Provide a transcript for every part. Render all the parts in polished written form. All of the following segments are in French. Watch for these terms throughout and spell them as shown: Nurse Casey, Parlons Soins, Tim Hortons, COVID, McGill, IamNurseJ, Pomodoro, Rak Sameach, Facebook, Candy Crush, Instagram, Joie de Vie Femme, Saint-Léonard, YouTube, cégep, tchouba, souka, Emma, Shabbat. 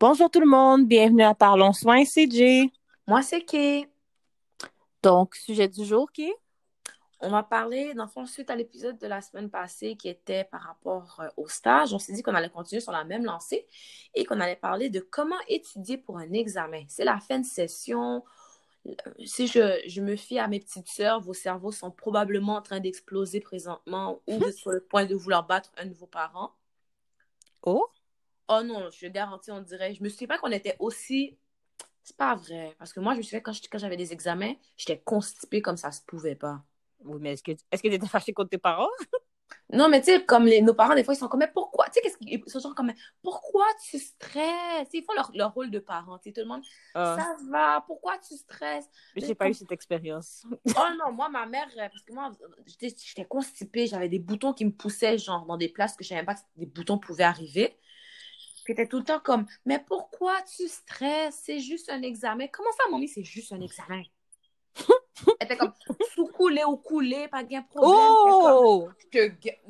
Bonjour tout le monde, bienvenue à Parlons Soins, c'est Jay. Moi, c'est Kay. Donc, sujet du jour, Kay? On va parler, dans le fond, suite à l'épisode de la semaine passée qui était par rapport au stage. On s'est dit qu'on allait continuer sur la même lancée et qu'on allait parler de comment étudier pour un examen. C'est la fin de session. Si je me fie à mes petites sœurs, vos cerveaux sont probablement en train d'exploser présentement ou sur le point de vouloir battre un de vos parents. Oh! Oh non, je garantis, on dirait. Je me souviens pas qu'on était aussi... C'est pas vrai. Parce que moi, je me souviens, quand j'avais des examens, j'étais constipée comme ça se pouvait pas. Oui, mais est-ce que t'étais fâchée contre tes parents? Non, mais tu sais, comme nos parents, des fois, ils sont comme, mais pourquoi? Tu sais, ils sont genre comme, pourquoi tu stresses? Ils font leur rôle de parents. Tu sais, tout le monde, ça va, pourquoi tu stresses? Mais j'ai pas eu cette expérience. Oh non, moi, ma mère, parce que moi, j'étais constipée, j'avais des boutons qui me poussaient, genre, dans des places que je savais pas que des boutons pouvaient arriver. J'étais tout le temps comme, mais pourquoi tu stresses? C'est juste un examen. Comment ça, mamie, c'est juste un examen? Elle était comme, sous-coulé ou coulé, pas de problème. Oh!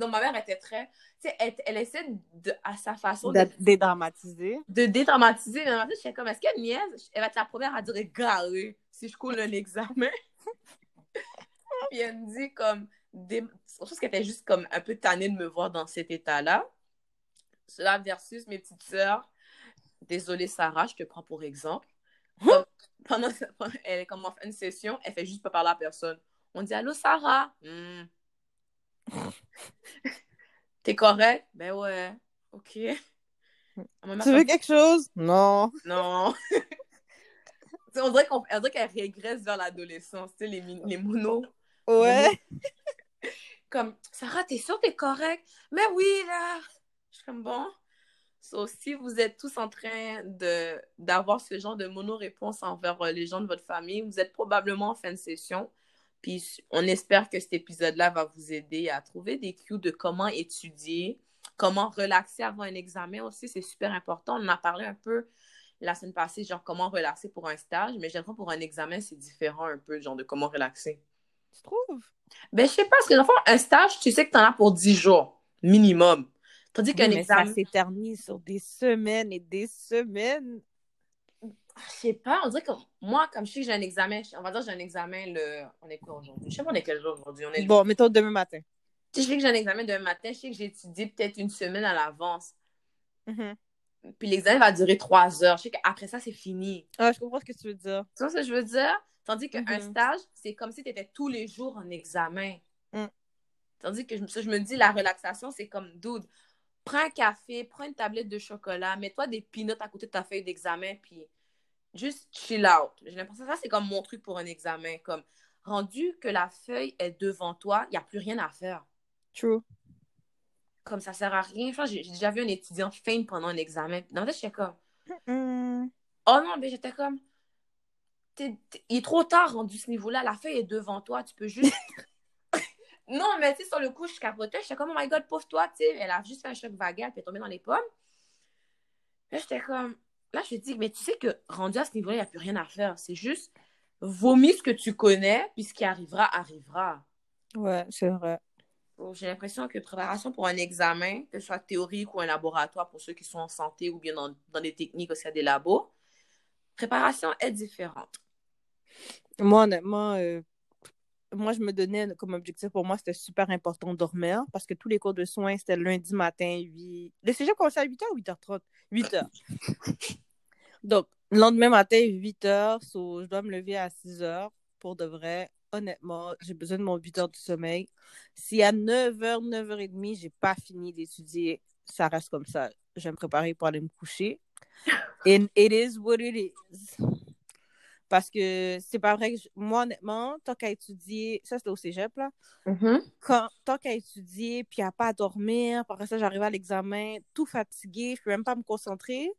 Non, ma mère était très... Tu sais, elle essaie à sa façon de... dédramatiser. De dédramatiser. Mais en fait, j'étais comme, est-ce qu'elle niaise? Elle va être la première à dire, garé, si je coule un examen. Puis elle me dit comme... Je pense qu'elle était juste comme un peu tannée de me voir dans cet état-là. Cela versus mes petites sœurs. Désolée, Sarah, je te prends pour exemple. Donc, comme on fait une session, elle fait juste pas parler à personne. On dit « Allô, Sarah? T'es correct? Ben ouais. OK. Tu veux quelque chose? Non. Non. On dirait qu'elle régresse vers l'adolescence, tu sais, les monos. Ouais. Comme « Sarah, t'es sûre t'es correct? Mais oui, là! » Je suis comme bon. So, si vous êtes tous en train d'avoir ce genre de mono-réponse envers les gens de votre famille, vous êtes probablement en fin de session. Puis on espère que cet épisode-là va vous aider à trouver des cues de comment étudier, comment relaxer avant un examen aussi. C'est super important. On en a parlé un peu la semaine passée, genre comment relaxer pour un stage. Mais généralement, pour un examen, c'est différent un peu, genre de comment relaxer. Tu trouves? Ben, je sais pas. Parce que dans le fond, un stage, tu sais que t'en as pour 10 jours minimum. Tandis qu'un examen... ça s'éternise sur des semaines et des semaines. Je sais pas, on dirait que moi, comme je sais que j'ai un examen, on va dire que j'ai un examen le... On est quoi aujourd'hui? Je sais pas on est quel jour aujourd'hui. Bon, mettons demain matin. Si je sais que j'ai un examen demain matin, je sais que j'ai étudié peut-être une semaine à l'avance. Mm-hmm. Puis l'examen va durer 3 heures. Je sais qu'après ça, c'est fini. Ah, je comprends ce que tu veux dire. Tu vois ce que je veux dire? Tandis qu'un stage, c'est comme si t'étais tous les jours en examen. Mm. Tandis que je me dis, la relaxation, c'est comme dude. Prends un café, prends une tablette de chocolat, mets-toi des peanuts à côté de ta feuille d'examen, puis juste chill out. J'ai l'impression que ça, c'est comme mon truc pour un examen. Comme, rendu que la feuille est devant toi, il n'y a plus rien à faire. True. Comme ça sert à rien. Je pense que j'ai déjà vu un étudiant feindre pendant un examen. Dans le fait, j'étais comme... Mm-mm. Oh non, mais j'étais comme... Il est trop tard rendu ce niveau-là. La feuille est devant toi. Tu peux juste... Non, mais tu sais, sur le coup, je capotais. J'étais comme, oh my god, pauvre toi, tu sais. Elle a juste fait un choc vagal, puis elle est tombée dans les pommes. Là, j'étais comme... Là, je me dis, mais tu sais que rendu à ce niveau-là, il n'y a plus rien à faire. C'est juste, vomis ce que tu connais, puis ce qui arrivera, arrivera. Ouais, c'est vrai. Donc, j'ai l'impression que préparation pour un examen, que ce soit théorique ou un laboratoire, pour ceux qui sont en santé ou bien dans des techniques aussi à des labos, préparation est différente. Moi, honnêtement... Moi, je me donnais comme objectif, pour moi, c'était super important de dormir parce que tous les cours de soins, c'était lundi matin, 8... Le cégep commençait à 8h ou 8h30? 8h. Donc, le lendemain matin, 8h, so, je dois me lever à 6h. Pour de vrai, honnêtement, j'ai besoin de mon 8h du sommeil. Si à 9h, 9h30, j'ai pas fini d'étudier, ça reste comme ça. Je vais me préparer pour aller me coucher. And it is what it is. Parce que c'est pas vrai que moi, honnêtement, tant qu'à étudier, ça c'était au cégep, là, tant qu'à étudier, puis à pas dormir, après ça, j'arrive à l'examen, tout fatiguée, je peux même pas me concentrer.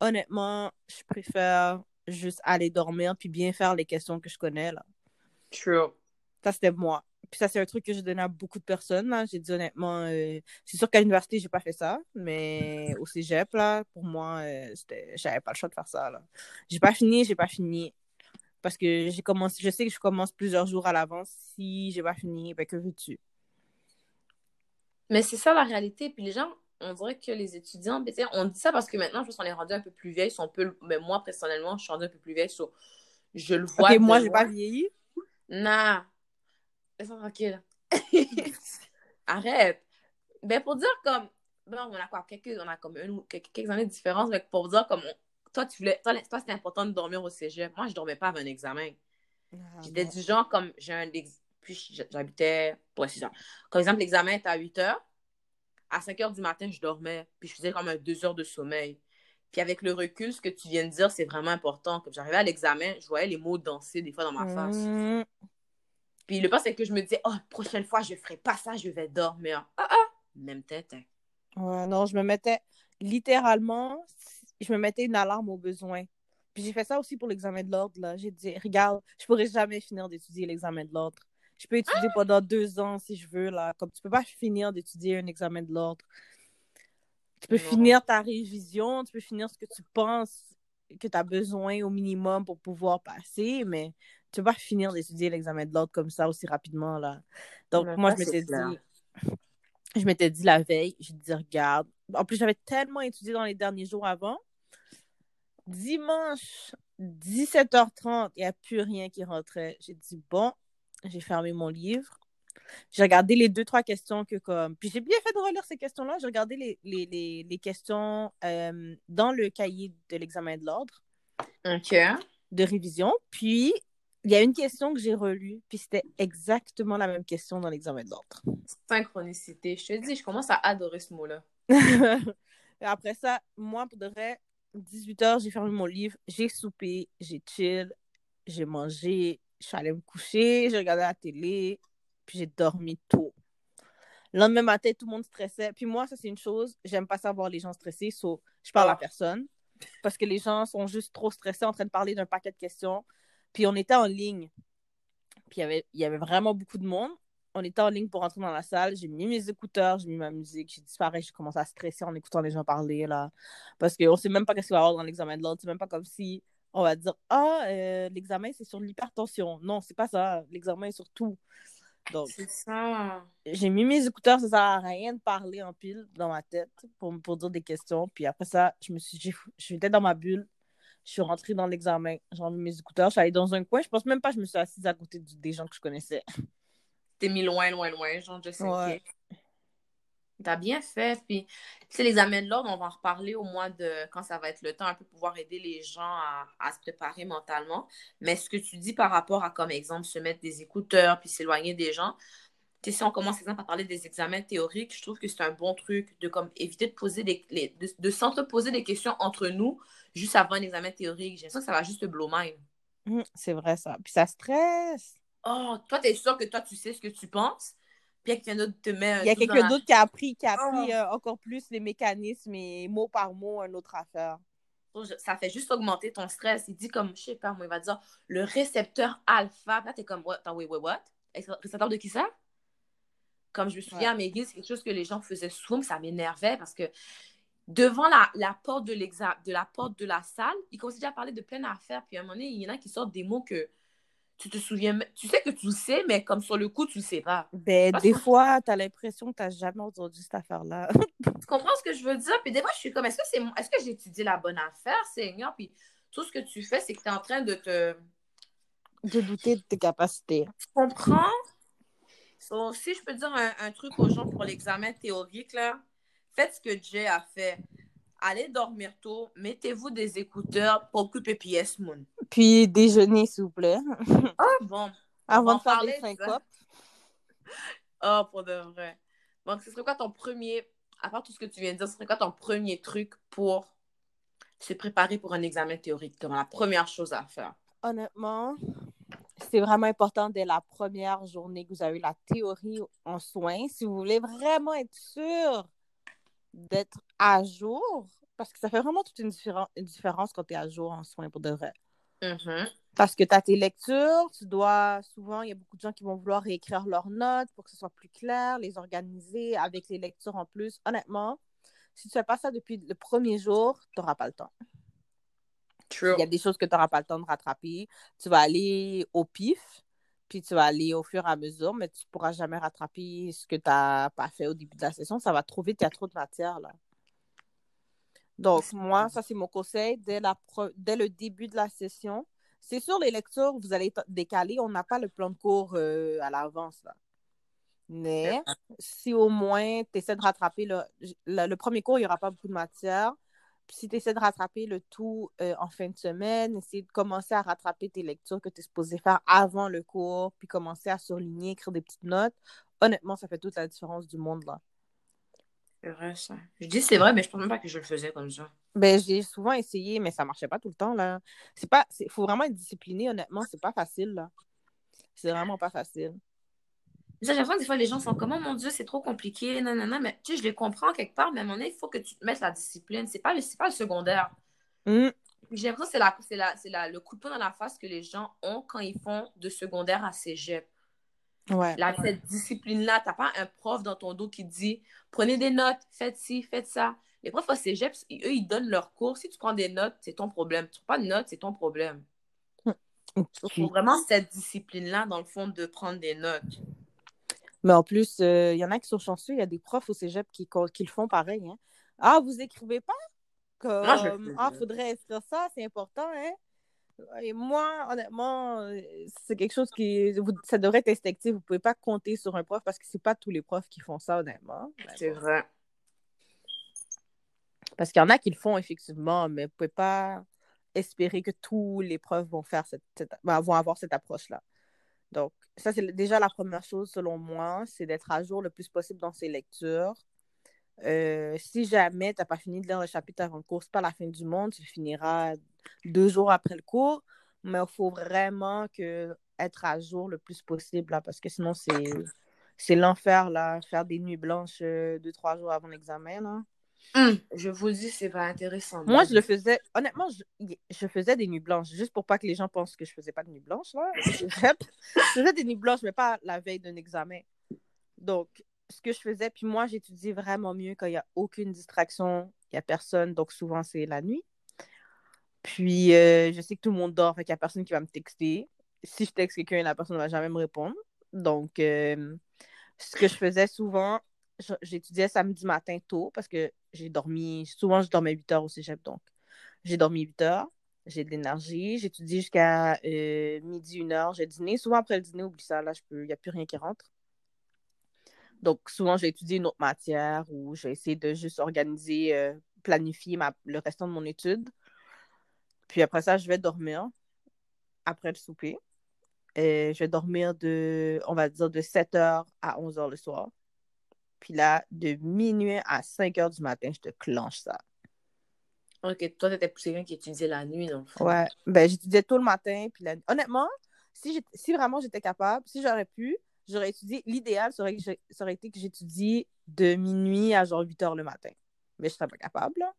Honnêtement, je préfère juste aller dormir, puis bien faire les questions que je connais, là. True. Ça, c'était moi. Puis ça, c'est un truc que j'ai donné à beaucoup de personnes, là. J'ai dit, honnêtement, c'est sûr qu'à l'université, j'ai pas fait ça, mais au cégep, là, pour moi, j'avais pas le choix de faire ça, là. J'ai pas fini. Parce que je sais que je commence plusieurs jours à l'avance. Si j'ai pas fini, ben que veux-tu? Mais c'est ça la réalité. Puis les gens, on dirait que les étudiants, on dit ça parce que maintenant, je pense qu'on est rendu un peu plus vieille. Mais moi, personnellement, je suis rendue un peu plus vieille. So, je le vois. Ok, moi, j'ai pas vieilli. Nah. Laisse-moi tranquille. Arrête. Ben, pour dire comme... on a quoi? On a comme quelques années de différence, mais pour dire comme... Toi, c'était important de dormir au cégep. Moi, je dormais pas avant un examen. J'étais du genre comme... Puis, j'habitais... Ouais, c'est ça. Comme exemple, l'examen était à 8 heures. À 5 heures du matin, je dormais. Puis, je faisais comme 2 heures de sommeil. Puis, avec le recul, ce que tu viens de dire, c'est vraiment important. Comme j'arrivais à l'examen, je voyais les mots danser des fois dans ma face. Puis, le pire, c'est que je me disais, oh, prochaine fois, je ferai pas ça, je vais dormir. Même tête. Ouais, non, je me mettais... Littéralement, je me mettais une alarme au besoin. Puis, j'ai fait ça aussi pour l'examen de l'ordre, là. J'ai dit, regarde, je pourrais jamais finir d'étudier l'examen de l'ordre. Je peux étudier pendant 2 ans si je veux, là. Comme tu peux pas finir d'étudier un examen de l'ordre. Tu peux finir ta révision, tu peux finir ce que tu penses que tu as besoin au minimum pour pouvoir passer, mais tu peux pas finir d'étudier l'examen de l'ordre comme ça aussi rapidement, là. Donc, mais moi, je m'étais dit la veille, je dis, regarde. En plus, j'avais tellement étudié dans les derniers jours avant. Dimanche, 17h30, il n'y a plus rien qui rentrait. J'ai dit, bon, j'ai fermé mon livre. J'ai regardé les 2-3 questions que comme... Puis j'ai bien fait de relire ces questions-là. J'ai regardé les questions dans le cahier de l'examen de l'ordre. OK. De révision. Puis, il y a une question que j'ai relue. Puis c'était exactement la même question dans l'examen de l'ordre. Synchronicité. Je te dis, je commence à adorer ce mot-là. Après ça, moi, pour de vrai, 18h, j'ai fermé mon livre. J'ai soupé. J'ai chill. J'ai mangé. Je suis allée me coucher, j'ai regardé la télé, puis j'ai dormi tôt. Le lendemain matin, tout le monde stressait. Puis moi, ça, c'est une chose, j'aime pas ça voir les gens stressés, so, je parle à personne. Parce que les gens sont juste trop stressés en train de parler d'un paquet de questions. Puis on était en ligne. Puis il y avait vraiment beaucoup de monde. On était en ligne pour rentrer dans la salle. J'ai mis mes écouteurs, j'ai mis ma musique, j'ai disparu, j'ai commencé à stresser en écoutant les gens parler, là. Parce qu'on sait même pas qu'est-ce qu'il va y avoir dans l'examen de l'ordre. C'est même pas comme si... On va dire, l'examen, c'est sur l'hypertension. Non, c'est pas ça. L'examen est sur tout. Donc, c'est ça. J'ai mis mes écouteurs, ça sert à rien de parler en pile dans ma tête pour dire des questions. Puis après ça, j'étais dans ma bulle. Je suis rentrée dans l'examen. J'ai remis mes écouteurs. Je suis allée dans un coin. Je pense même pas que je me suis assise à côté des gens que je connaissais. T'es mis loin, genre, je sais qui. T'as bien fait. Puis, c'est l'examen de l'ordre, on va en reparler au mois de... Quand ça va être le temps, un peu pouvoir aider les gens à se préparer mentalement. Mais ce que tu dis par rapport à, comme exemple, se mettre des écouteurs puis s'éloigner des gens, tu sais, si on commence, exemple, à parler des examens théoriques, je trouve que c'est un bon truc de, comme, éviter de poser de s'entreposer des questions entre nous juste avant un examen théorique. J'ai l'impression que ça va juste te blow mind. C'est vrai, ça. Puis ça stresse. Oh, toi, t'es sûre que toi, tu sais ce que tu penses? Il y a quelqu'un d'autre, qui a appris encore plus les mécanismes et mot par mot, une autre affaire. Ça fait juste augmenter ton stress. Il dit comme, je sais pas, moi, il va dire le récepteur alpha. Là, t'es comme, attends, what? Récepteur de qui ça? Comme je me souviens à McGill, c'est quelque chose que les gens faisaient souvent, mais ça m'énervait parce que devant la porte de la salle, ils commençaient déjà à parler de plein d'affaires. Puis à un moment donné, il y en a qui sortent des mots que tu te souviens, tu sais que tu le sais, mais comme sur le coup, tu le sais pas. Ben, des fois, t'as l'impression que t'as jamais entendu cette affaire-là. Tu comprends ce que je veux dire? Puis des fois, je suis comme, est-ce que j'ai étudié la bonne affaire, Seigneur? Puis tout ce que tu fais, c'est que t'es en train de te... De douter de tes capacités. Tu comprends? So, si je peux dire un truc aux gens pour l'examen théorique, là, faites ce que Jay a fait. Allez dormir tôt, mettez-vous des écouteurs pour occuper pièce, moon. Puis déjeuner, s'il vous plaît. Ah bon. Avant de faire des syncopes. Oh, pour de vrai. Donc, ce serait quoi ton premier, à part tout ce que tu viens de dire, ce serait quoi ton premier truc pour se préparer pour un examen théorique, comme la première chose à faire? Honnêtement, c'est vraiment important dès la première journée que vous avez la théorie en soins, si vous voulez vraiment être sûr d'être à jour, parce que ça fait vraiment toute une différence quand tu es à jour en soins pour de vrai. Mm-hmm. Parce que tu as tes lectures, tu dois souvent, il y a beaucoup de gens qui vont vouloir réécrire leurs notes pour que ce soit plus clair, les organiser avec les lectures en plus. Honnêtement, si tu ne fais pas ça depuis le premier jour, tu n'auras pas le temps. True. Il y a des choses que tu n'auras pas le temps de rattraper. Tu vas aller au pif, Puis tu vas aller au fur et à mesure, mais tu ne pourras jamais rattraper ce que tu n'as pas fait au début de la session. Ça va trop vite, il y a trop de matière, là. Donc, moi, ça, c'est mon conseil. Dès le début de la session, c'est sûr, les lectures, vous allez décaler. On n'a pas le plan de cours à l'avance, là. Mais si au moins, tu essaies de rattraper le premier cours, il n'y aura pas beaucoup de matière. Si tu essaies de rattraper le tout en fin de semaine, essayer de commencer à rattraper tes lectures que tu es supposé faire avant le cours, puis commencer à surligner, écrire des petites notes, honnêtement, ça fait toute la différence du monde, là. C'est vrai, ça. Je dis c'est vrai, mais je pense même pas que je le faisais comme ça. Ben, j'ai souvent essayé, mais ça marchait pas tout le temps, là. Faut vraiment être discipliné, honnêtement, c'est pas facile, là. C'est vraiment pas facile. Ça, j'apprends des fois, les gens sont comme, oh mon Dieu, c'est trop compliqué, non, mais tu sais, je les comprends quelque part, mais à un moment donné, il faut que tu te mettes la discipline. C'est pas le secondaire. J'ai l'impression que c'est le coup de poing dans la face que les gens ont quand ils font de secondaire à cégep. Ouais. Cette discipline-là, t'as pas un prof dans ton dos qui dit, prenez des notes, faites ci, faites ça. Les profs à cégep, eux, ils donnent leur cours. Si tu prends des notes, c'est ton problème. Tu prends pas de notes, c'est ton problème. Il faut vraiment cette discipline-là, dans le fond, de prendre des notes. Mais en plus, il y en a qui sont chanceux. Il y a des profs au cégep qui le font pareil. Hein. Ah, vous écrivez pas? Comme, moi, faudrait écrire ça, c'est important. Hein. Et moi, honnêtement, c'est quelque chose ça devrait être instinctif. Vous pouvez pas compter sur un prof parce que c'est pas tous les profs qui font ça, honnêtement. C'est vrai. Parce qu'il y en a qui le font, effectivement, mais vous pouvez pas espérer que tous les profs vont faire vont avoir cette approche-là. Donc, ça, c'est déjà la première chose, selon moi, c'est d'être à jour le plus possible dans ses lectures. Si jamais tu n'as pas fini de lire le chapitre avant le cours, ce n'est pas la fin du monde, tu finiras 2 jours après le cours, mais il faut vraiment être à jour le plus possible, là, parce que sinon, c'est l'enfer, là, faire des nuits blanches 2-3 jours avant l'examen, là. Je vous le dis, c'est pas intéressant. Moi, je le faisais, honnêtement, je faisais des nuits blanches, juste pour pas que les gens pensent que je faisais pas de nuits blanches, là. Je faisais des nuits blanches, mais pas la veille d'un examen. Donc, ce que je faisais, puis moi, j'étudie vraiment mieux quand il n'y a aucune distraction, il n'y a personne, donc souvent, c'est la nuit. Puis, je sais que tout le monde dort, fait qu'il n'y a personne qui va me texter. Si je texte quelqu'un, la personne ne va jamais me répondre. Donc, ce que je faisais souvent, j'étudiais samedi matin tôt parce que souvent je dormais 8 heures au cégep, donc j'ai dormi 8 heures, j'ai de l'énergie, j'étudie jusqu'à midi, 1 heure, j'ai dîné. Souvent après le dîner, oublie ça, là, il n'y a plus rien qui rentre. Donc souvent, j'ai étudié une autre matière ou j'ai essayé de juste organiser, planifier le restant de mon étude. Puis après ça, je vais dormir après le souper. Et je vais dormir de 7 heures à 11 heures le soir. Puis là, de minuit à 5 heures du matin, je te clenche ça. OK, toi, t'étais quelqu'un qui étudiait la nuit, donc. Ouais, ben j'étudiais tôt le matin, puis la nuit. Honnêtement, si vraiment j'étais capable, si j'aurais pu, j'aurais étudié. L'idéal ça aurait été que j'étudie de minuit à genre 8 heures le matin. Mais je serais pas capable, là.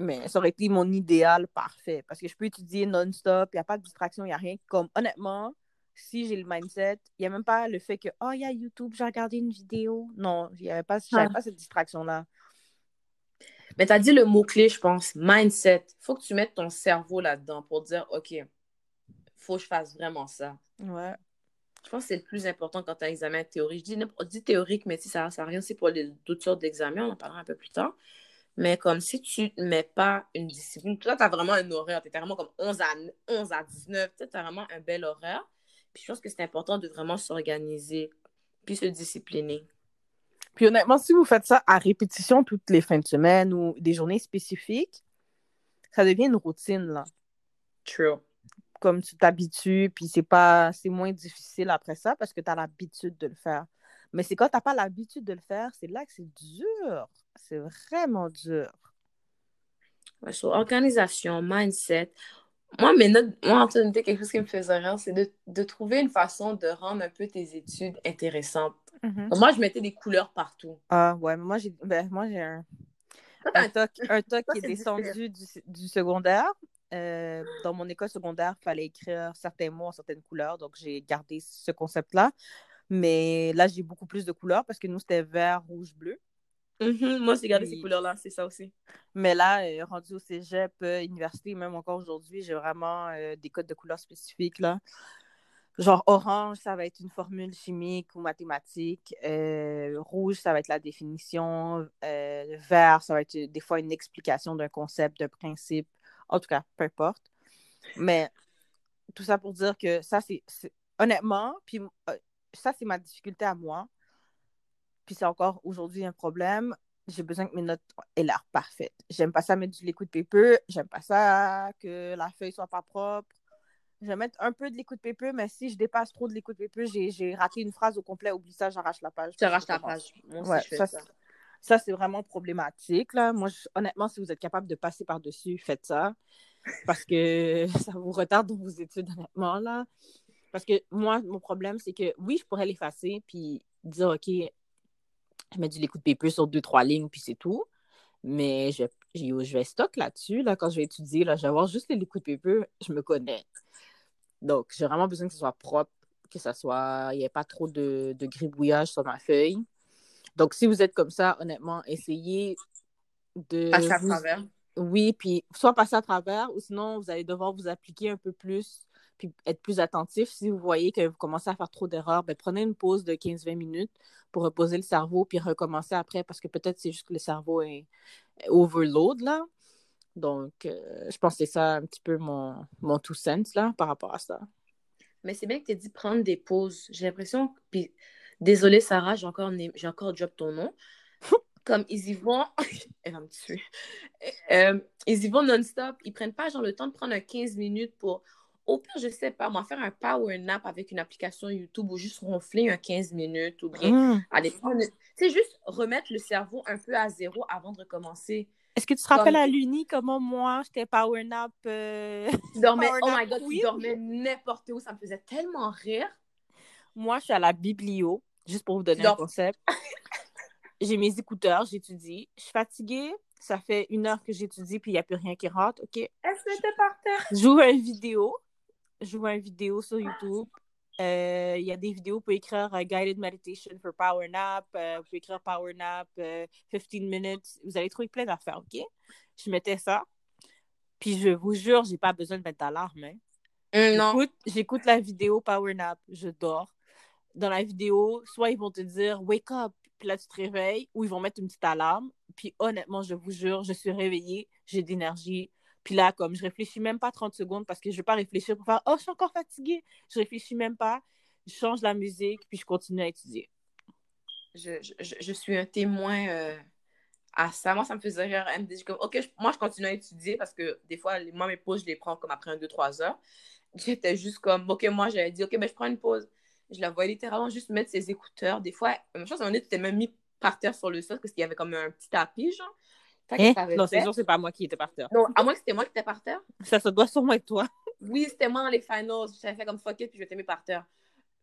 Mais ça aurait été mon idéal parfait, parce que je peux étudier non-stop, il n'y a pas de distraction, il n'y a rien. Comme, honnêtement, si j'ai le mindset, il n'y a même pas le fait que « Oh, il y a YouTube, j'ai regardé une vidéo. » Non, il n'y avait pas, j'avais pas cette distraction-là. Mais tu as dit le mot-clé, je pense, « mindset ». Il faut que tu mettes ton cerveau là-dedans pour dire « OK, il faut que je fasse vraiment ça. » Ouais. Je pense que c'est le plus important quand tu as un examen de théorie. Je dis théorique, mais si ça ne sert à rien, c'est pour d'autres sortes d'examens, on en parlera un peu plus tard. Mais comme si tu ne mets pas une discipline, toi, tu as vraiment un horaire, tu es vraiment comme 11 à 19, tu as vraiment un bel horaire. Puis je pense que c'est important de vraiment s'organiser puis se discipliner. Puis honnêtement, si vous faites ça à répétition toutes les fins de semaine ou des journées spécifiques, ça devient une routine, là. True. Comme tu t'habitues, puis c'est moins difficile après ça parce que tu as l'habitude de le faire. Mais c'est quand tu n'as pas l'habitude de le faire, c'est là que c'est dur. C'est vraiment dur. Ouais, sur organisation, mindset... Moi, en tout cas, quelque chose qui me faisait rire, c'est de trouver une façon de rendre un peu tes études intéressantes. Mm-hmm. Moi, je mettais des couleurs partout. Ah, ouais, mais moi, j'ai un toc qui est descendu du secondaire. Dans mon école secondaire, il fallait écrire certains mots en certaines couleurs, donc j'ai gardé ce concept-là. Mais là, j'ai beaucoup plus de couleurs parce que nous, c'était vert, rouge, bleu. Mm-hmm. Moi, j'ai gardé ces couleurs-là, c'est ça aussi. Mais là, rendu au cégep, université, même encore aujourd'hui, j'ai vraiment des codes de couleurs spécifiques, là. Genre orange, ça va être une formule chimique ou mathématique. Rouge, ça va être la définition. Vert, ça va être des fois une explication d'un concept, d'un principe. En tout cas, peu importe. Mais tout ça pour dire que ça, c'est honnêtement, puis ça, c'est ma difficulté à moi. Puis c'est encore aujourd'hui un problème. J'ai besoin que mes notes aient l'air parfaites. J'aime pas ça mettre du liquid paper. J'aime pas ça que la feuille soit pas propre. Je vais mettre un peu de liquid paper, mais si je dépasse trop de liquid paper, j'ai raté une phrase au complet, oublie ça, j'arrache la page. J'arrache la page. Ouais, ça, c'est vraiment problématique. Là. Moi, honnêtement, si vous êtes capable de passer par-dessus, faites ça. Parce que ça vous retarde dans vos études, honnêtement. Là. Parce que moi, mon problème, c'est que oui, je pourrais l'effacer puis dire, OK, je mets du liquid paper sur 2-3 lignes, puis c'est tout. Mais je vais stock là-dessus. Là, quand je vais étudier, là, je vais avoir juste les liquid paper, je me connais. Donc, j'ai vraiment besoin que ce soit propre, que ça soit... Il n'y ait pas trop de gribouillage sur ma feuille. Donc, si vous êtes comme ça, honnêtement, essayez de... Passer à travers. Oui, puis soit passer à travers, ou sinon, vous allez devoir vous appliquer un peu plus, puis être plus attentif. Si vous voyez que vous commencez à faire trop d'erreurs, ben, prenez une pause de 15-20 minutes pour reposer le cerveau, puis recommencer après, parce que peut-être c'est juste que le cerveau est overload, là. Donc, je pense que c'est ça un petit peu mon two cents là, par rapport à ça. Mais c'est bien que tu aies dit prendre des pauses. J'ai l'impression... Puis, désolée, Sarah, j'ai encore drop ton nom. Comme ils y vont... Elle va me tuer. Ils y vont non-stop. Ils prennent pas genre le temps de prendre un 15 minutes pour... Au pire, je sais pas, moi, faire un power nap avec une application YouTube ou juste ronfler un 15 minutes ou bien aller prendre... Tu sais, juste remettre le cerveau un peu à zéro avant de recommencer. Est-ce que tu te rappelles à l'Uni comment moi, j'étais power nap? Tu dormais, power oh nap, my God, oui. Tu dormais n'importe où. Ça me faisait tellement rire. Moi, je suis à la biblio, juste pour vous donner un concept. J'ai mes écouteurs, j'étudie. Je suis fatiguée. Ça fait 1 heure que j'étudie, puis il n'y a plus rien qui rentre. OK. Est-ce que t'es par terre? Je joue une vidéo sur YouTube. Il y a des vidéos pour écrire Guided Meditation for Power Nap, vous pouvez écrire Power Nap, 15 minutes, vous allez trouver plein d'affaires, OK? Je mettais ça, puis je vous jure, j'ai pas besoin de mettre d'alarme, hein? Non. J'écoute la vidéo Power Nap, je dors. Dans la vidéo, soit ils vont te dire « Wake up », puis là tu te réveilles, ou ils vont mettre une petite alarme, puis honnêtement, je vous jure, je suis réveillée, j'ai d'énergie. Puis là, comme je réfléchis même pas 30 secondes parce que je ne vais pas réfléchir pour faire « Oh, je suis encore fatiguée! » Je réfléchis même pas, je change la musique, puis je continue à étudier. Je suis un témoin à ça. Moi, ça me faisait rire. Elle me dit « OK, moi, je continue à étudier parce que des fois, moi, mes pauses, je les prends comme après 2-3 heures. » J'étais juste comme « OK, moi, j'avais dit « OK, ben, je prends une pause. » Je la voyais littéralement juste mettre ses écouteurs. Des fois, même chose, à un moment donné, tu t'es même mis par terre sur le sol parce qu'il y avait comme un petit tapis, genre. Non, c'est sûr, c'est pas moi qui étais par terre. Non, à moins que c'était moi qui étais par terre. Ça se doit sur moi et toi. Oui, c'était moi dans les finals. J'avais fait comme fuck it, puis je m'étais mis par terre.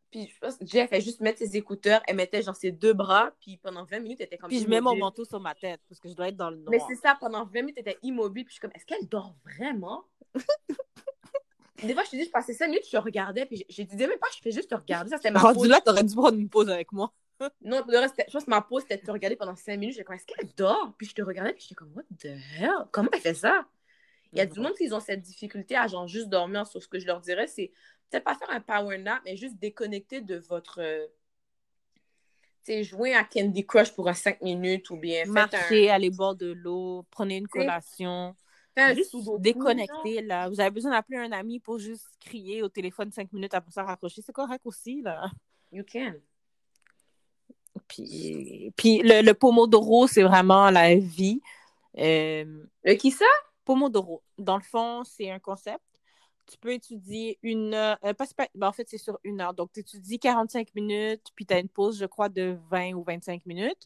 Puis je pense que Jay fait juste mettre ses écouteurs. Elle mettait genre ses 2 bras, puis pendant 20 minutes, elle était comme... Puis immobile. Je mets mon manteau sur ma tête, parce que je dois être dans le noir. Mais c'est ça, pendant 20 minutes, elle était immobile, puis je suis comme, est-ce qu'elle dort vraiment? Des fois, je te dis, je passais 5 minutes, je regardais, puis je disais même pas, je fais juste te regarder. Ça, c'était ma pause. Rendu là, t'aurais dû prendre une pause avec moi. Non, pour le reste, je pense que ma pause, c'était de te regarder pendant 5 minutes. J'étais comme, est-ce qu'elle dort? Puis je te regardais, puis j'étais comme, what the hell? Comment elle fait ça? Il y a du monde qui ont cette difficulté à genre juste dormir. Sur ce que je leur dirais, c'est peut-être pas faire un power nap, mais juste déconnecter de votre... Tu sais, jouer à Candy Crush pour 5 minutes ou bien... Marcher, aller boire de l'eau, prenez une collation. Juste déconnecter, là. Vous avez besoin d'appeler un ami pour juste crier au téléphone 5 minutes après ça raccrocher. C'est correct aussi, là. You can. Puis le Pomodoro, c'est vraiment la vie. Le qui ça? Pomodoro. Dans le fond, c'est un concept. Tu peux étudier 1 heure. En fait, c'est sur 1 heure. Donc, tu étudies 45 minutes, puis tu as une pause, je crois, de 20 ou 25 minutes.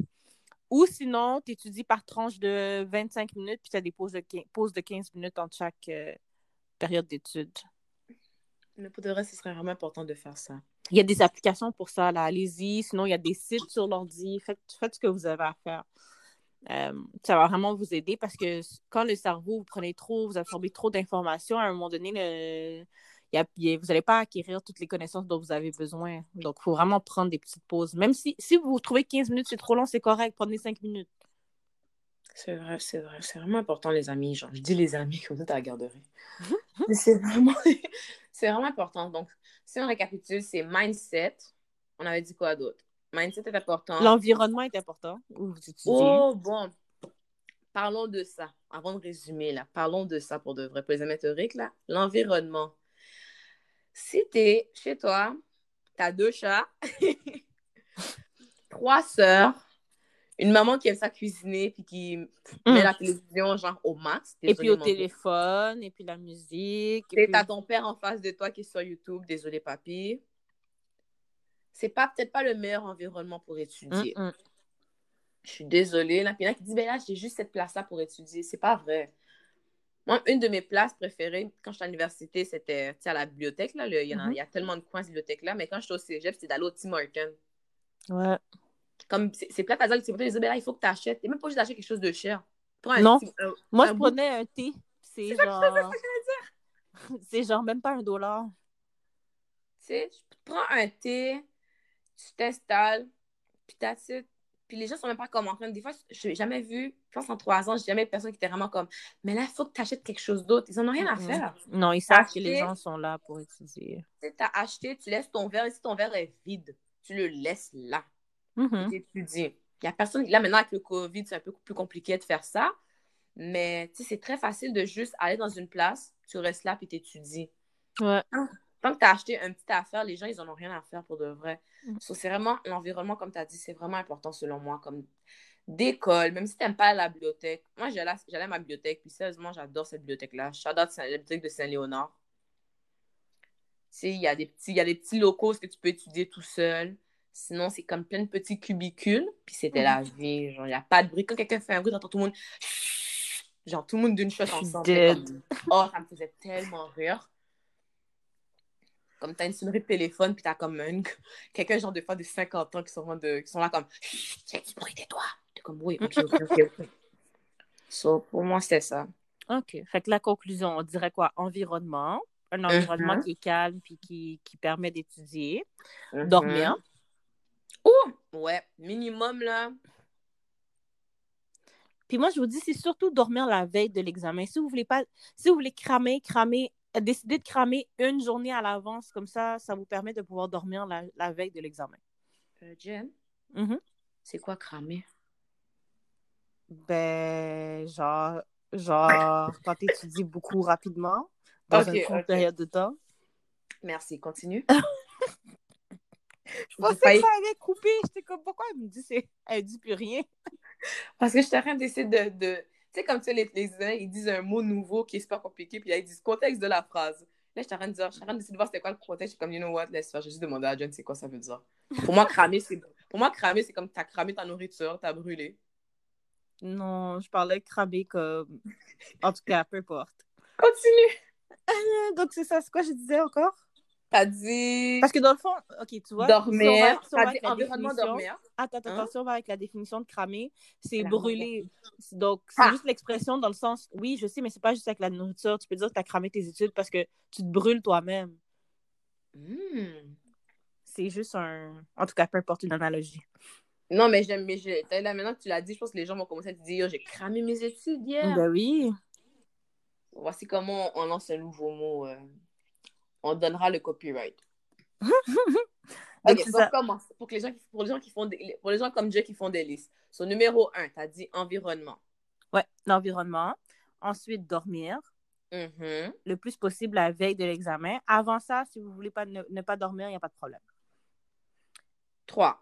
Ou sinon, tu étudies par tranche de 25 minutes, puis tu as des pauses de 15 minutes entre chaque période d'études. Mais pour de vrai, ce serait vraiment important de faire ça. Il y a des applications pour ça, là. Allez-y. Sinon, il y a des sites sur l'ordi. Faites ce que vous avez à faire. Ça va vraiment vous aider parce que quand le cerveau, vous absorbez trop d'informations, à un moment donné, vous n'allez pas acquérir toutes les connaissances dont vous avez besoin. Donc, il faut vraiment prendre des petites pauses. Même si vous trouvez 15 minutes, c'est trop long, c'est correct. Prenez 5 minutes. C'est vrai, c'est vrai. C'est vraiment important, les amis. Genre, je dis les amis comme ça, t'as la garderie. C'est vraiment important. Donc, si on récapitule, c'est mindset. On avait dit quoi d'autre? Mindset est important. L'environnement est important. Oh, bon. Parlons de ça. Avant de résumer, là, parlons de ça pour de vrai. Pour les amateurs, là, l'environnement. Si t'es chez toi, t'as 2 chats, 3 sœurs, une maman qui aime ça cuisiner puis qui met la télévision genre au max. Et puis au téléphone, et puis la musique. Et puis... T'as ton père en face de toi qui est sur YouTube, désolé papy. C'est pas, peut-être pas le meilleur environnement pour étudier. Je suis désolée. Là, puis il y en a qui disent, ben là, j'ai juste cette place-là pour étudier. C'est pas vrai. Moi, une de mes places préférées, quand j'étais à l'université, c'était à la bibliothèque. Là, il y a tellement de coins à la bibliothèque-là. Mais quand j'étais au cégep, c'était d'aller au Tim Hortons. Ouais. Comme, c'est plate à dire que tu disais, ben là, il faut que tu achètes. Et même pas juste d'acheter quelque chose de cher. Non. Moi, je prenais un thé. C'est genre... ça que je dire. C'est genre même pas $1. Tu sais, tu prends un thé, tu t'installes, puis t'assieds. Puis les gens sont même pas comme en train. Des fois, je n'ai jamais vu, je pense en 3 ans, j'ai jamais eu personne qui était vraiment comme, mais là, il faut que tu achètes quelque chose d'autre. Ils n'en ont rien à faire. Non, ils savent que les gens sont là pour étudier. Tu as acheté, tu laisses ton verre. Et si ton verre est vide, tu le laisses là. Tu étudies. Il n'y a personne. Là, maintenant, avec le COVID, c'est un peu plus compliqué de faire ça. Mais tu sais, c'est très facile de juste aller dans une place, tu restes là, puis tu étudies. Ouais. Tant que tu as acheté une petite affaire, les gens, ils n'en ont rien à faire pour de vrai. So, c'est vraiment l'environnement, comme tu as dit, c'est vraiment important selon moi, comme d'école, même si tu n'aimes pas la bibliothèque. Moi, j'allais à ma bibliothèque, puis sérieusement, j'adore cette bibliothèque-là. J'adore la bibliothèque de Saint-Léonard. Il y a des petits locaux que tu peux étudier tout seul. Sinon, c'est comme plein de petits cubicules, puis c'était la vie. Genre, il n'y a pas de bruit. Quand quelqu'un fait un bruit, t'entends tout le monde. Genre, tout le monde d'une shot ensemble. Comme... Oh, ça me faisait tellement rire. Comme t'as une sonnerie de téléphone, puis t'as comme quelqu'un genre de fois de 50 ans qui sont là comme « Chut, il y a du bruit de toi! » T'es comme « Oui, ok. » So, pour moi, c'était ça. Ok. Fait que la conclusion, on dirait quoi? Environnement. Un environnement qui est calme, puis qui permet d'étudier. Dormir. Oh! Ouais. Minimum, là. Puis moi, je vous dis, c'est surtout dormir la veille de l'examen. Si vous voulez cramer, décidez de cramer une journée à l'avance, comme ça, ça vous permet de pouvoir dormir la veille de l'examen. Jen, c'est quoi cramer? Ben, genre quand tu étudies beaucoup rapidement, dans une courte période de temps. Merci, continue. Je pensais que ça allait couper. J'étais comme, pourquoi elle me dit elle dit plus rien? Parce que je suis en train d'essayer de... Tu sais, comme tu les étudiants, ils disent un mot nouveau qui est super compliqué, puis là, ils disent contexte de la phrase. Là, je suis en train de voir c'était quoi le contexte. Je suis comme, you know what, laisse faire. J'ai juste demandé à John, c'est quoi ça veut dire. Pour moi, cramer, c'est comme t'as cramé ta nourriture, t'as brûlé. Non, je parlais de cramer comme. En tout cas, peu importe. Continue. Donc, c'est ça, c'est quoi je disais encore? T'as dit. Parce que dans le fond, ok, tu vois. Dormir. T'as dit environnement dormir. Attends, si on va avec la définition de cramer, c'est brûler. Donc, c'est juste l'expression dans le sens, oui, je sais, mais c'est pas juste avec la nourriture. Tu peux dire que t'as cramé tes études parce que tu te brûles toi-même. C'est juste un. En tout cas, peu importe, une analogie. Non, mais j'aime. Là, maintenant que tu l'as dit, je pense que les gens vont commencer à te dire, j'ai cramé mes études hier. Ben oui. Voici comment on lance un nouveau mot. On donnera le copyright. Okay, donc commence. Pour les gens comme Dieu qui font des listes. So, numéro 1, tu as dit environnement. Ouais, l'environnement. Ensuite, dormir. Le plus possible la veille de l'examen. Avant ça, si vous voulez pas ne pas dormir, il n'y a pas de problème. 3.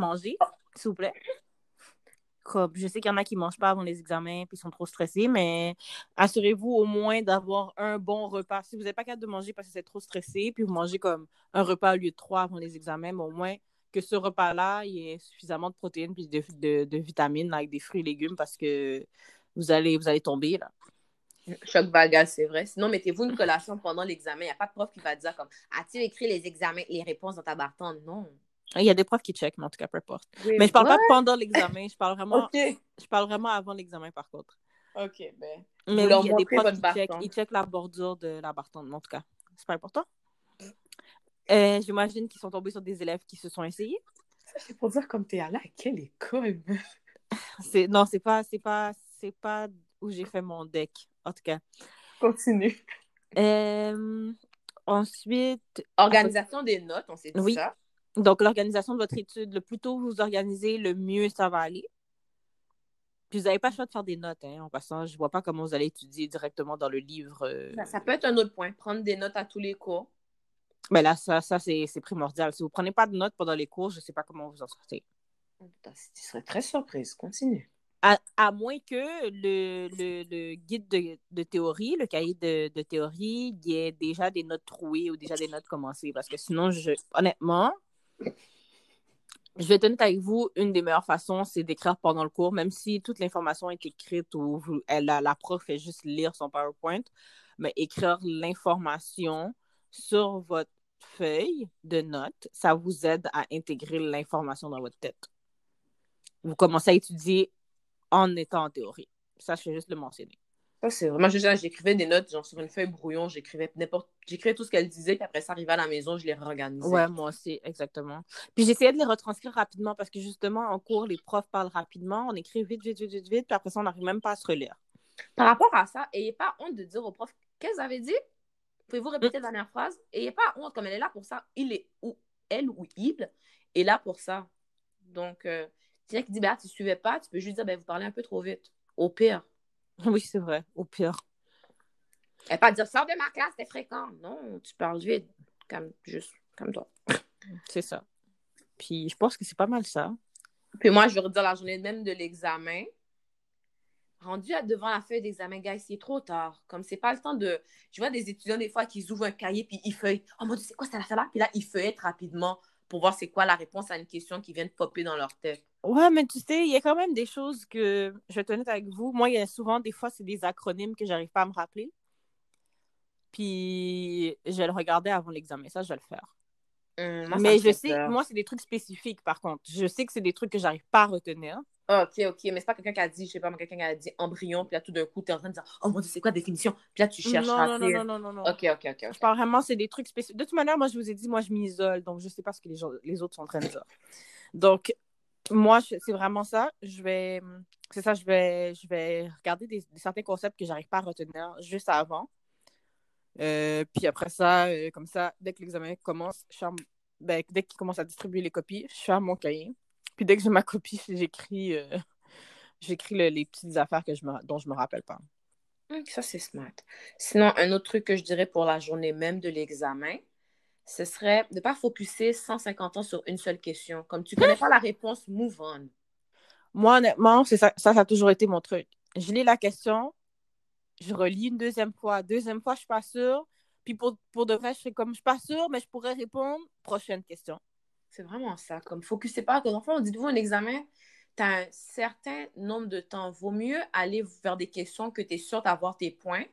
Manger, s'il vous plaît. Comme, je sais qu'il y en a qui ne mangent pas avant les examens puis sont trop stressés, mais assurez-vous au moins d'avoir un bon repas. Si vous n'êtes pas capable de manger parce que c'est trop stressé puis vous mangez comme un repas au lieu de 3 avant les examens, mais au moins que ce repas-là, il y ait suffisamment de protéines puis de vitamines là, avec des fruits et légumes parce que vous allez tomber, là. Choc vagal, c'est vrai. Sinon, mettez-vous une collation pendant l'examen. Il n'y a pas de prof qui va dire comme « As-tu écrit les examens et les réponses dans ta barre temps? » Non. Il y a des profs qui checkent, mais en tout cas, peu importe. Oui, mais je parle pas pendant l'examen, je parle vraiment Je parle vraiment avant l'examen, par contre. OK, ben... Mais oui, il y a des profs qui checkent, ils checkent la bordure de la bartende, en tout cas. C'est pas important. J'imagine qu'ils sont tombés sur des élèves qui se sont essayés. Ça, c'est pour dire comme t'es allé à quelle école, Non, c'est pas où j'ai fait mon deck, en tout cas. Continue. Ensuite... Organisation des notes, on s'est dit oui. Ça. Donc, l'organisation de votre étude, le plus tôt vous organisez, le mieux ça va aller. Puis, vous n'avez pas le choix de faire des notes, hein, en passant. Je ne vois pas comment vous allez étudier directement dans le livre. Ça peut être un autre point, prendre des notes à tous les cours. Mais là, ça c'est primordial. Si vous ne prenez pas de notes pendant les cours, je ne sais pas comment vous en sortez. Tu serais très surprise. Continue. À moins que le guide de théorie, le cahier de théorie, il y ait déjà des notes trouées ou déjà des notes commencées. Parce que sinon, honnêtement, je vais être honnête avec vous, une des meilleures façons, c'est d'écrire pendant le cours, même si toute l'information est écrite ou la prof fait juste lire son PowerPoint, mais écrire l'information sur votre feuille de notes, ça vous aide à intégrer l'information dans votre tête. Vous commencez à étudier en étant en théorie. Ça, je vais juste le mentionner. Ça, c'est vraiment... J'écrivais des notes genre sur une feuille brouillon, j'écrivais tout ce qu'elle disait, puis après ça, arrivait à la maison, je les réorganisais. Ouais, moi aussi, exactement. Puis j'essayais de les retranscrire rapidement, parce que justement, en cours, les profs parlent rapidement, on écrit vite, puis après ça, on n'arrive même pas à se relire. Par rapport à ça, n'ayez pas honte de dire aux profs qu'est-ce qu'elle avait dit. Pouvez-vous répéter la dernière phrase? N'ayez pas honte, comme elle est là pour ça, il est là pour ça. Donc, quelqu'un qui dit, ben, tu ne suivais pas, tu peux juste dire, ben, vous parlez un peu trop vite. Au pire. Oui, c'est vrai, au pire. Elle ne pas dire, sors de ma classe, c'est fréquent. Non, tu parles vite, comme toi. C'est ça. Puis, je pense que c'est pas mal ça. Puis moi, je vais redire la journée même de l'examen. Rendu devant la feuille d'examen, guys, c'est trop tard. Comme c'est pas le temps de... Je vois des étudiants, des fois, qui ouvrent un cahier, puis ils feuillent. Oh mon Dieu, c'est quoi cette affaire-là? Puis là, ils feuillent rapidement pour voir c'est quoi la réponse à une question qui vient de popper dans leur tête. Ouais, mais tu sais, il y a quand même des choses que... Je vais être honnête avec vous. Moi, il y a souvent, des fois, c'est des acronymes que j'arrive pas à me rappeler. Puis, je vais le regarder avant l'examen. Ça, je vais le faire. Moi, mais je sais... Peur. Moi, c'est des trucs spécifiques, par contre. Je sais que c'est des trucs que j'arrive pas à retenir. OK. Mais c'est pas quelqu'un qui a dit, je sais pas, mais quelqu'un qui a dit embryon, puis là, tout d'un coup, t'es en train de dire, oh mon Dieu, c'est quoi la définition? Puis là, tu cherches non. OK. Je parle vraiment, c'est des trucs spécifiques. De toute manière, moi, je vous ai dit, moi, je m'isole, donc je sais pas ce que les autres sont en train de dire. Donc, moi, c'est vraiment ça. Je vais regarder certains concepts que j'arrive pas à retenir juste avant. Puis après ça, comme ça, dès que l'examen commence, dès qu'il commence à distribuer les copies, je ferme mon cahier. Puis dès que j'ai ma copie, j'écris les petites affaires dont je me rappelle pas. Ça, c'est smart. Sinon, un autre truc que je dirais pour la journée même de l'examen, ce serait de ne pas focusser 150 ans sur une seule question. Comme tu ne connais pas la réponse, move on. Moi, honnêtement, c'est ça a toujours été mon truc. Je lis la question, je relis une deuxième fois. Deuxième fois, je ne suis pas sûre. Puis pour de vrai, je suis comme, je ne suis pas sûre, mais je pourrais répondre. Prochaine question. C'est vraiment ça. Comme, focussez pas. Quand on dites-vous un examen, tu as un certain nombre de temps. Vaut mieux aller vers des questions que tu es sûr d'avoir tes points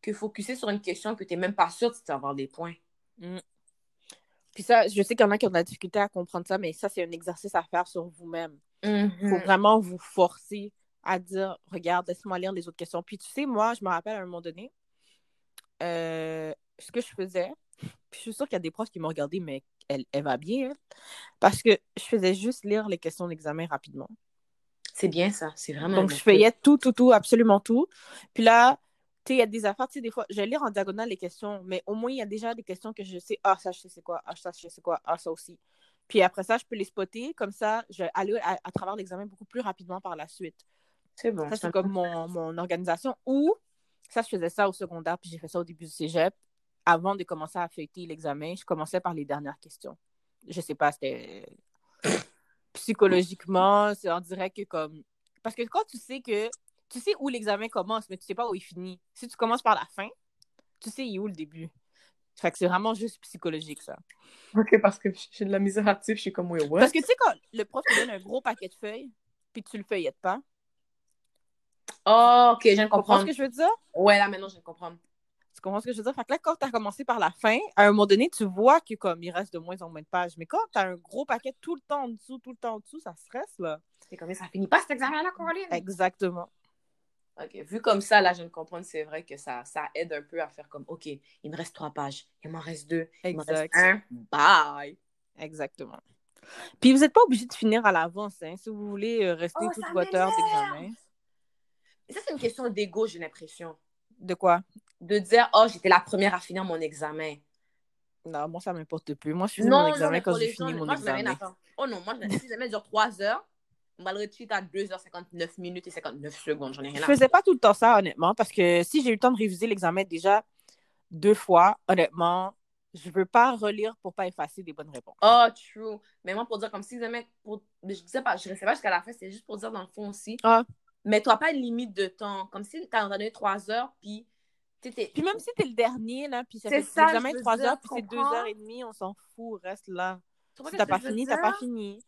que focusser sur une question que tu n'es même pas sûr d'avoir des points. Mm. Puis ça, je sais qu'il y en a qui ont de la difficulté à comprendre ça, mais ça, c'est un exercice à faire sur vous-même. Il faut vraiment vous forcer à dire, regarde, laisse-moi lire les autres questions. Puis tu sais, moi, je me rappelle à un moment donné, ce que je faisais, puis je suis sûre qu'il y a des profs qui m'ont regardé, mais elle va bien, hein? Parce que je faisais juste lire les questions d'examen rapidement. C'est bien ça, c'est vraiment... Donc, je feuillais tout, absolument tout. Puis là, tu sais, il y a des affaires, tu sais, des fois, je vais lire en diagonale les questions, mais au moins, il y a déjà des questions que je sais, ça, je sais c'est quoi, ça, je sais quoi, ça aussi. Puis après ça, je peux les spotter, comme ça, je vais aller à travers l'examen beaucoup plus rapidement par la suite. C'est bon. Ça, c'est comme mon organisation. Ou, ça, je faisais ça au secondaire, puis j'ai fait ça au début du cégep. Avant de commencer à feuilleter l'examen, je commençais par les dernières questions. Je sais pas, c'était psychologiquement, on dirait que comme... Parce que quand tu sais où l'examen commence, mais tu sais pas où il finit. Si tu commences par la fin, tu sais où le début. Fait que c'est vraiment juste psychologique, ça. OK, parce que j'ai de la misère active, je suis comme, ouais. Parce que tu sais quand le prof te donne un gros paquet de feuilles, puis tu le feuillettes pas. Oh, OK, je viens de comprendre. Tu comprends ce que je veux dire? Ouais, là, maintenant, je viens de comprendre. Tu comprends ce que je veux dire? Fait que là, quand tu as commencé par la fin, à un moment donné, tu vois que comme il reste de moins en moins de pages. Mais quand tu as un gros paquet tout le temps en dessous, ça stresse, là. C'est comme ça finit pas cet examen-là, Coraline. Exactement. OK. Vu comme ça, là, je ne comprends. C'est vrai que ça aide un peu à faire comme, OK, il me reste 3 pages. Il m'en reste 2. Il m'en reste 1. Bye! Exactement. Puis vous n'êtes pas obligé de finir à l'avance, hein, si vous voulez rester toute votre heure d'examen. Ça, c'est une question d'ego, j'ai l'impression. De quoi? De dire, oh, j'étais la première à finir mon examen. Non, moi, ça m'importe plus. Moi, je finis mon examen quand j'ai fini mon examen. Oh non, moi, si jamais dure 3 heures, on va le retweeter à 2h59 minutes et 59 secondes. J'en ai rien à faire. Je faisais pas tout le temps ça, honnêtement, parce que si j'ai eu le temps de réviser l'examen déjà 2 fois, honnêtement, je veux pas relire pour pas effacer des bonnes réponses. Oh, true. Mais moi, pour dire comme si l'examen... Je disais pas, je restais pas jusqu'à la fin, c'est juste pour dire dans le fond aussi. Ah. Mais toi, pas une limite de temps. Comme si t'as donné 3 heures, puis... Puis même si t'es le dernier, là, puis ça fait l'examen 3 heures, puis c'est 2h30, on s'en fout, reste là. Si t'as pas fini, t'as pas fini.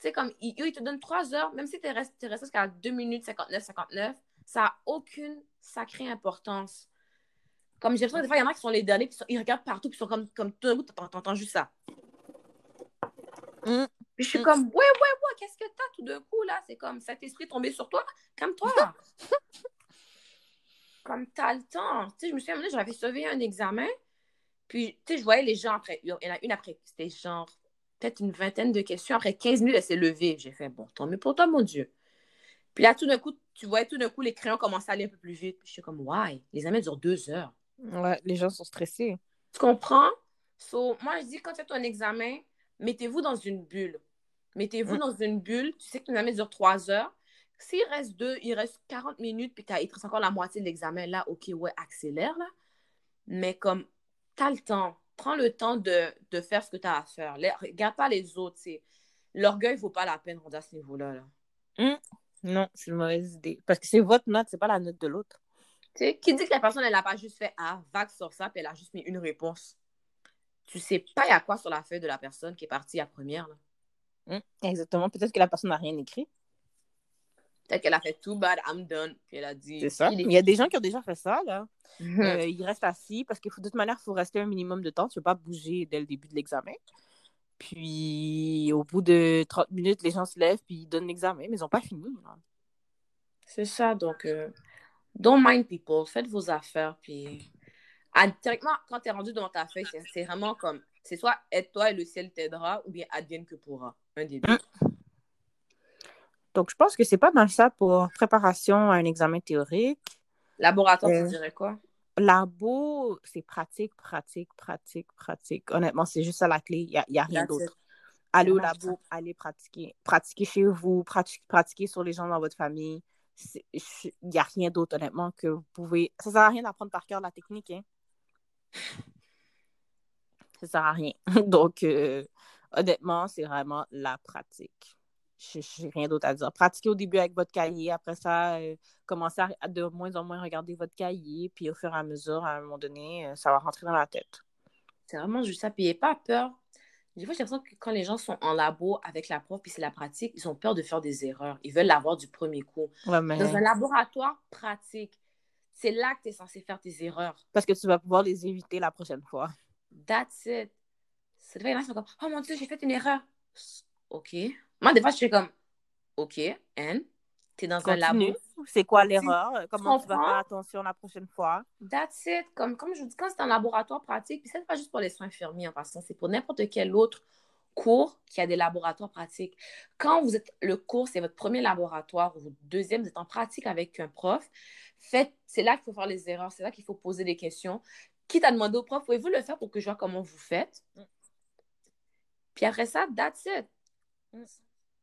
Tu sais, comme, ils te donnent 3 heures, même si t'es resté jusqu'à 2 minutes 59, ça n'a aucune sacrée importance. Comme j'ai l'impression que des fois, il y en a qui sont les derniers, puis ils regardent partout, puis ils sont comme tout le monde, t'entends juste ça. Mm. Puis je suis comme, ouais, qu'est-ce que t'as tout d'un coup, là? C'est comme, cet esprit tombé sur toi, calme-toi. Comme t'as le temps. Tu sais, je me souviens, j'avais surveillé un examen, puis, tu sais, je voyais les gens après, il y en a une après, c'était genre, peut-être une vingtaine de questions. Après 15 minutes, elle s'est levée. J'ai fait, bon, tant mieux pour toi, mon Dieu. Puis là, tout d'un coup, tu voyais les crayons commençaient à aller un peu plus vite. Puis je suis comme, why? Les examens durent 2 heures. Ouais, les gens sont stressés. Tu comprends? So, moi, je dis, quand tu as ton examen, mettez-vous dans une bulle. Mettez-vous dans une bulle. Tu sais que ton examen dure 3 heures. S'il reste 2, il reste 40 minutes, puis il te reste encore la moitié de l'examen. Là, OK, ouais, accélère, là. Mais comme, t'as le temps. Prends le temps de faire ce que tu as à faire. Regarde pas les autres. T'sais. L'orgueil ne vaut pas la peine à ce niveau-là. Non, c'est une mauvaise idée. Parce que c'est votre note, c'est pas la note de l'autre. T'sais, qui dit que la personne, elle n'a pas juste fait vague sur ça, puis elle a juste mis une réponse. Tu sais pas il y a quoi sur la feuille de la personne qui est partie à première. Là. Exactement. Peut-être que la personne n'a rien écrit. Peut-être qu'elle a fait too bad, I'm done. Puis elle a dit... C'est ça. Il y a des gens qui ont déjà fait ça, là. Ils restent assis parce que de toute manière, il faut rester un minimum de temps. Tu ne peux pas bouger dès le début de l'examen. Puis, au bout de 30 minutes, les gens se lèvent puis ils donnent l'examen. Mais ils n'ont pas fini. Là. C'est ça. Donc, don't mind people. Faites vos affaires. Puis, directement, quand tu es rendu devant ta feuille, c'est vraiment comme... C'est soit aide-toi et le ciel t'aidera ou bien advienne que pourra. Un des deux. Donc, je pense que c'est pas mal ça pour préparation à un examen théorique. Laboratoire, tu dirais quoi? Labo, c'est pratique. Honnêtement, c'est juste ça la clé. Il n'y a rien d'autre. Allez au labo, allez pratiquer. Pratiquez chez vous, pratiquez sur les gens dans votre famille. Il n'y a rien d'autre, honnêtement, que vous pouvez... Ça ne sert à rien d'apprendre par cœur la technique, hein? Ça ne sert à rien. Donc, honnêtement, c'est vraiment la pratique. J'ai rien d'autre à dire. Pratiquez au début avec votre cahier. Après ça, commencez à de moins en moins regarder votre cahier. Puis au fur et à mesure, à un moment donné, ça va rentrer dans la tête. C'est vraiment juste ça. Puis n'ayez pas peur. Des fois, j'ai l'impression que quand les gens sont en labo avec la prof, puis c'est la pratique, ils ont peur de faire des erreurs. Ils veulent l'avoir du premier coup. Ouais, mais... Dans un laboratoire pratique, c'est là que tu es censé faire tes erreurs. Parce que tu vas pouvoir les éviter la prochaine fois. That's it. C'est vrai, il y en a qui sont comme, oh mon Dieu, j'ai fait une erreur. OK. Moi, des fois, je suis comme, OK, Anne, t'es dans un labo. C'est quoi l'erreur? Comment tu vas faire attention la prochaine fois? That's it. Comme je vous dis, quand c'est un laboratoire pratique, puis ça, c'est pas juste pour les soins infirmiers en passant, c'est pour n'importe quel autre cours qui a des laboratoires pratiques. Quand vous êtes, le cours, c'est votre premier laboratoire ou votre deuxième, vous êtes en pratique avec un prof, c'est là qu'il faut faire les erreurs, c'est là qu'il faut poser des questions. Quitte à demander au prof, pouvez-vous le faire pour que je vois comment vous faites? Puis après ça, that's it.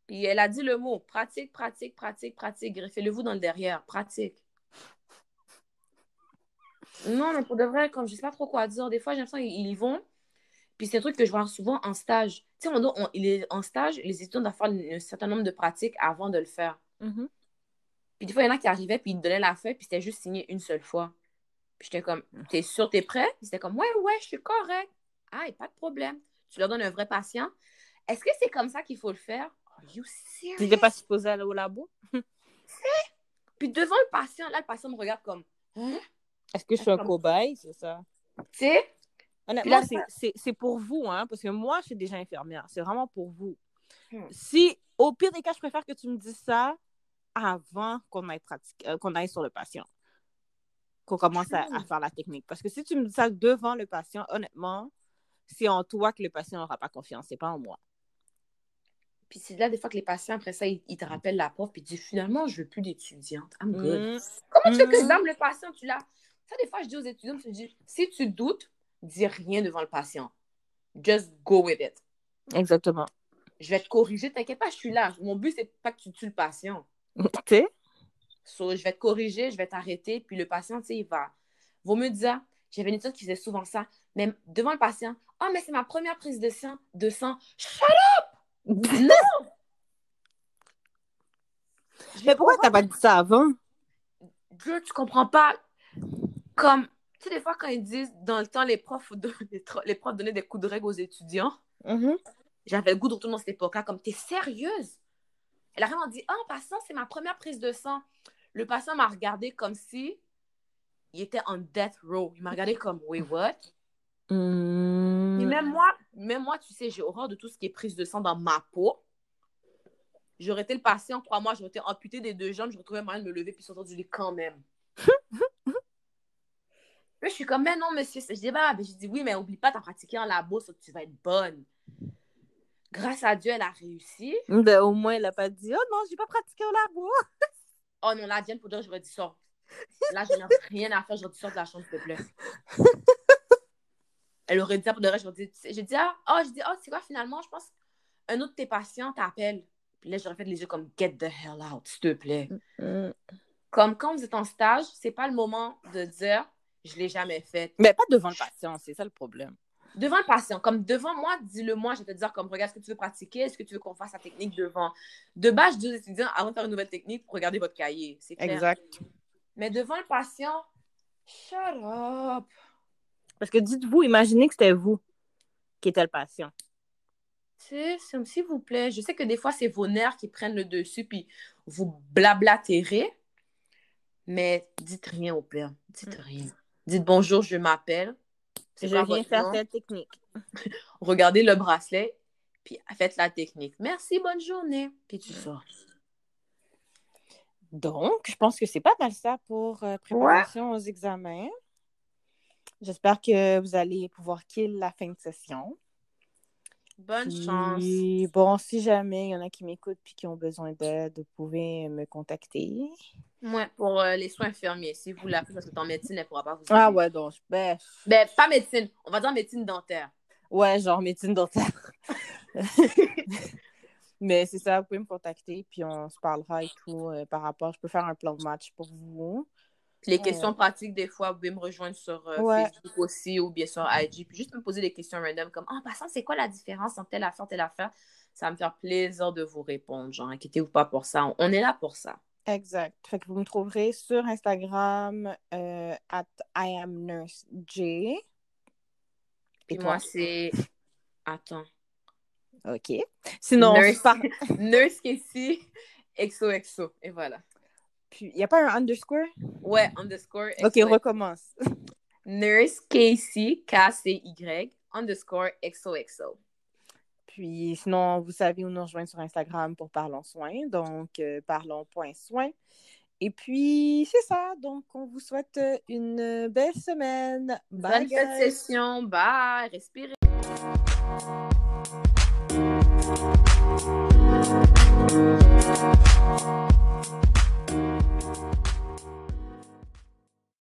Puis elle a dit le mot, pratique, griffez-le-vous dans le derrière, pratique. Non, mais pour de vrai, comme je sais pas trop quoi dire, des fois j'ai l'impression qu'ils y vont, puis c'est un truc que je vois souvent en stage. Tu sais, en stage, les étudiants doivent faire un certain nombre de pratiques avant de le faire. Mm-hmm. Puis des fois, il y en a qui arrivaient, puis ils donnaient la feuille, puis c'était juste signé une seule fois. Puis j'étais comme, t'es sûr, t'es prêt? Puis c'était comme, ouais, je suis correct. Ah, pas de problème. Tu leur donnes un vrai patient. Est-ce que c'est comme ça qu'il faut le faire? Are you serious? Tu n'étais pas supposé aller au labo? Puis devant le patient, là, le patient me regarde comme... Hein? Est-ce que je suis un cobaye? C'est ça. Tu sais? Honnêtement, là, c'est pour vous, hein, parce que moi, je suis déjà infirmière. C'est vraiment pour vous. Si, au pire des cas, je préfère que tu me dises ça avant qu'on aille sur le patient. Qu'on commence à faire la technique. Parce que si tu me dis ça devant le patient, honnêtement, c'est en toi que le patient n'aura pas confiance. C'est pas en moi. Puis c'est là, des fois, que les patients, après ça, ils te rappellent la prof, puis ils disent, finalement, je veux plus d'étudiante. I'm good. Comment tu fais que exemple, le patient, tu l'as? Ça, des fois, je dis aux étudiants, je dis, si tu doutes, dis rien devant le patient. Just go with it. Exactement. Je vais te corriger, t'inquiète pas, je suis là. Mon but, c'est pas que tu tues le patient. OK. So, je vais te corriger, je vais t'arrêter, puis le patient, tu sais, il va. Vaut mieux dire, j'avais une étudiante qui faisait souvent ça, même devant le patient, « Ah, oh, mais c'est ma première prise de sang, Shut up! » Non! Mais pourquoi t'as pas dit ça avant? Dieu, tu comprends pas. Comme, tu sais, des fois, quand ils disent, dans le temps, les profs donnaient des coups de règle aux étudiants, j'avais le goût de retourner dans cette époque-là, comme, t'es sérieuse? Elle a vraiment dit, ah, en passant, c'est ma première prise de sang. Le patient m'a regardé comme si il était en death row. Il m'a regardé comme, wait, what? Et même moi, tu sais, j'ai horreur de tout ce qui est prise de sang dans ma peau. J'aurais été le patient, crois-moi, j'aurais été amputée des deux jambes, je retrouvais moyen de me lever puis sortir du lit quand même. Puis je suis comme, mais non, monsieur, je dis, bah, je dis, oui, mais oublie pas, t'as pratiqué en labo, ça, tu vas être bonne. Grâce à Dieu, elle a réussi. Ben, au moins, elle n'a pas dit, oh non, j'ai pas pratiqué au labo. Oh non, la Diane, pour dire, j'aurais dit, sors. Là, je n'ai rien à faire, j'aurais dit, sors de la chambre, s'il te plaît. Elle aurait dit ça pour de vrai, je dis, c'est quoi, finalement, je pense, un autre de tes patients t'appelle. Puis là, j'aurais fait les yeux comme, get the hell out, s'il te plaît. Comme quand vous êtes en stage, c'est pas le moment de dire, je l'ai jamais fait. Mais pas devant le patient, c'est ça le problème. Devant le patient, comme devant moi, dis-le moi, je vais te dire comme, regarde, est-ce que tu veux pratiquer, est-ce que tu veux qu'on fasse la technique devant. De base, je dis aux étudiants, avant de faire une nouvelle technique, regardez votre cahier, c'est clair. Exact. Mais devant le patient, shut up. Parce que dites-vous, imaginez que c'était vous qui était le patient. C'est comme, s'il vous plaît, je sais que des fois, c'est vos nerfs qui prennent le dessus, puis vous blablatérez, mais dites rien au père, dites rien. Dites bonjour, je m'appelle. Je viens faire cette technique. Regardez le bracelet, puis faites la technique. Merci, bonne journée. Puis tu sors. Donc, je pense que c'est pas mal ça pour préparation aux examens. J'espère que vous allez pouvoir kill la fin de session. Bonne chance. Bon, si jamais il y en a qui m'écoutent puis qui ont besoin d'aide, vous pouvez me contacter. Ouais, pour les soins infirmiers, si vous l'appelez, parce que ton médecine, elle ne pourra pas vous aider. Ah ouais, donc, ben, pas médecine, on va dire médecine dentaire. Ouais, genre médecine dentaire. Mais c'est ça, vous pouvez me contacter, puis on se parlera et tout par rapport. Je peux faire un plan de match pour vous. Puis les questions pratiques, des fois, vous pouvez me rejoindre sur Facebook aussi, ou bien sur IG, puis juste me poser des questions random, comme, en passant, c'est quoi la différence entre telle affaire? Ça va me faire plaisir de vous répondre, genre, inquiétez-vous pas pour ça, on est là pour ça. Exact. Fait que vous me trouverez sur Instagram @IamNurseJ. Et moi, c'est... Attends. OK. Sinon, Nurse Casey, XOXO, et voilà. Puis, il n'y a pas un underscore? Ouais, underscore. XOXO. OK, recommence. Nurse Casey, KCY, _XOXO. Puis sinon, vous savez où nous rejoindre sur Instagram pour Parlons Soins, donc parlons.soins. Et puis, c'est ça. Donc, on vous souhaite une belle semaine. Bye, bonne session. Bye. Respirez.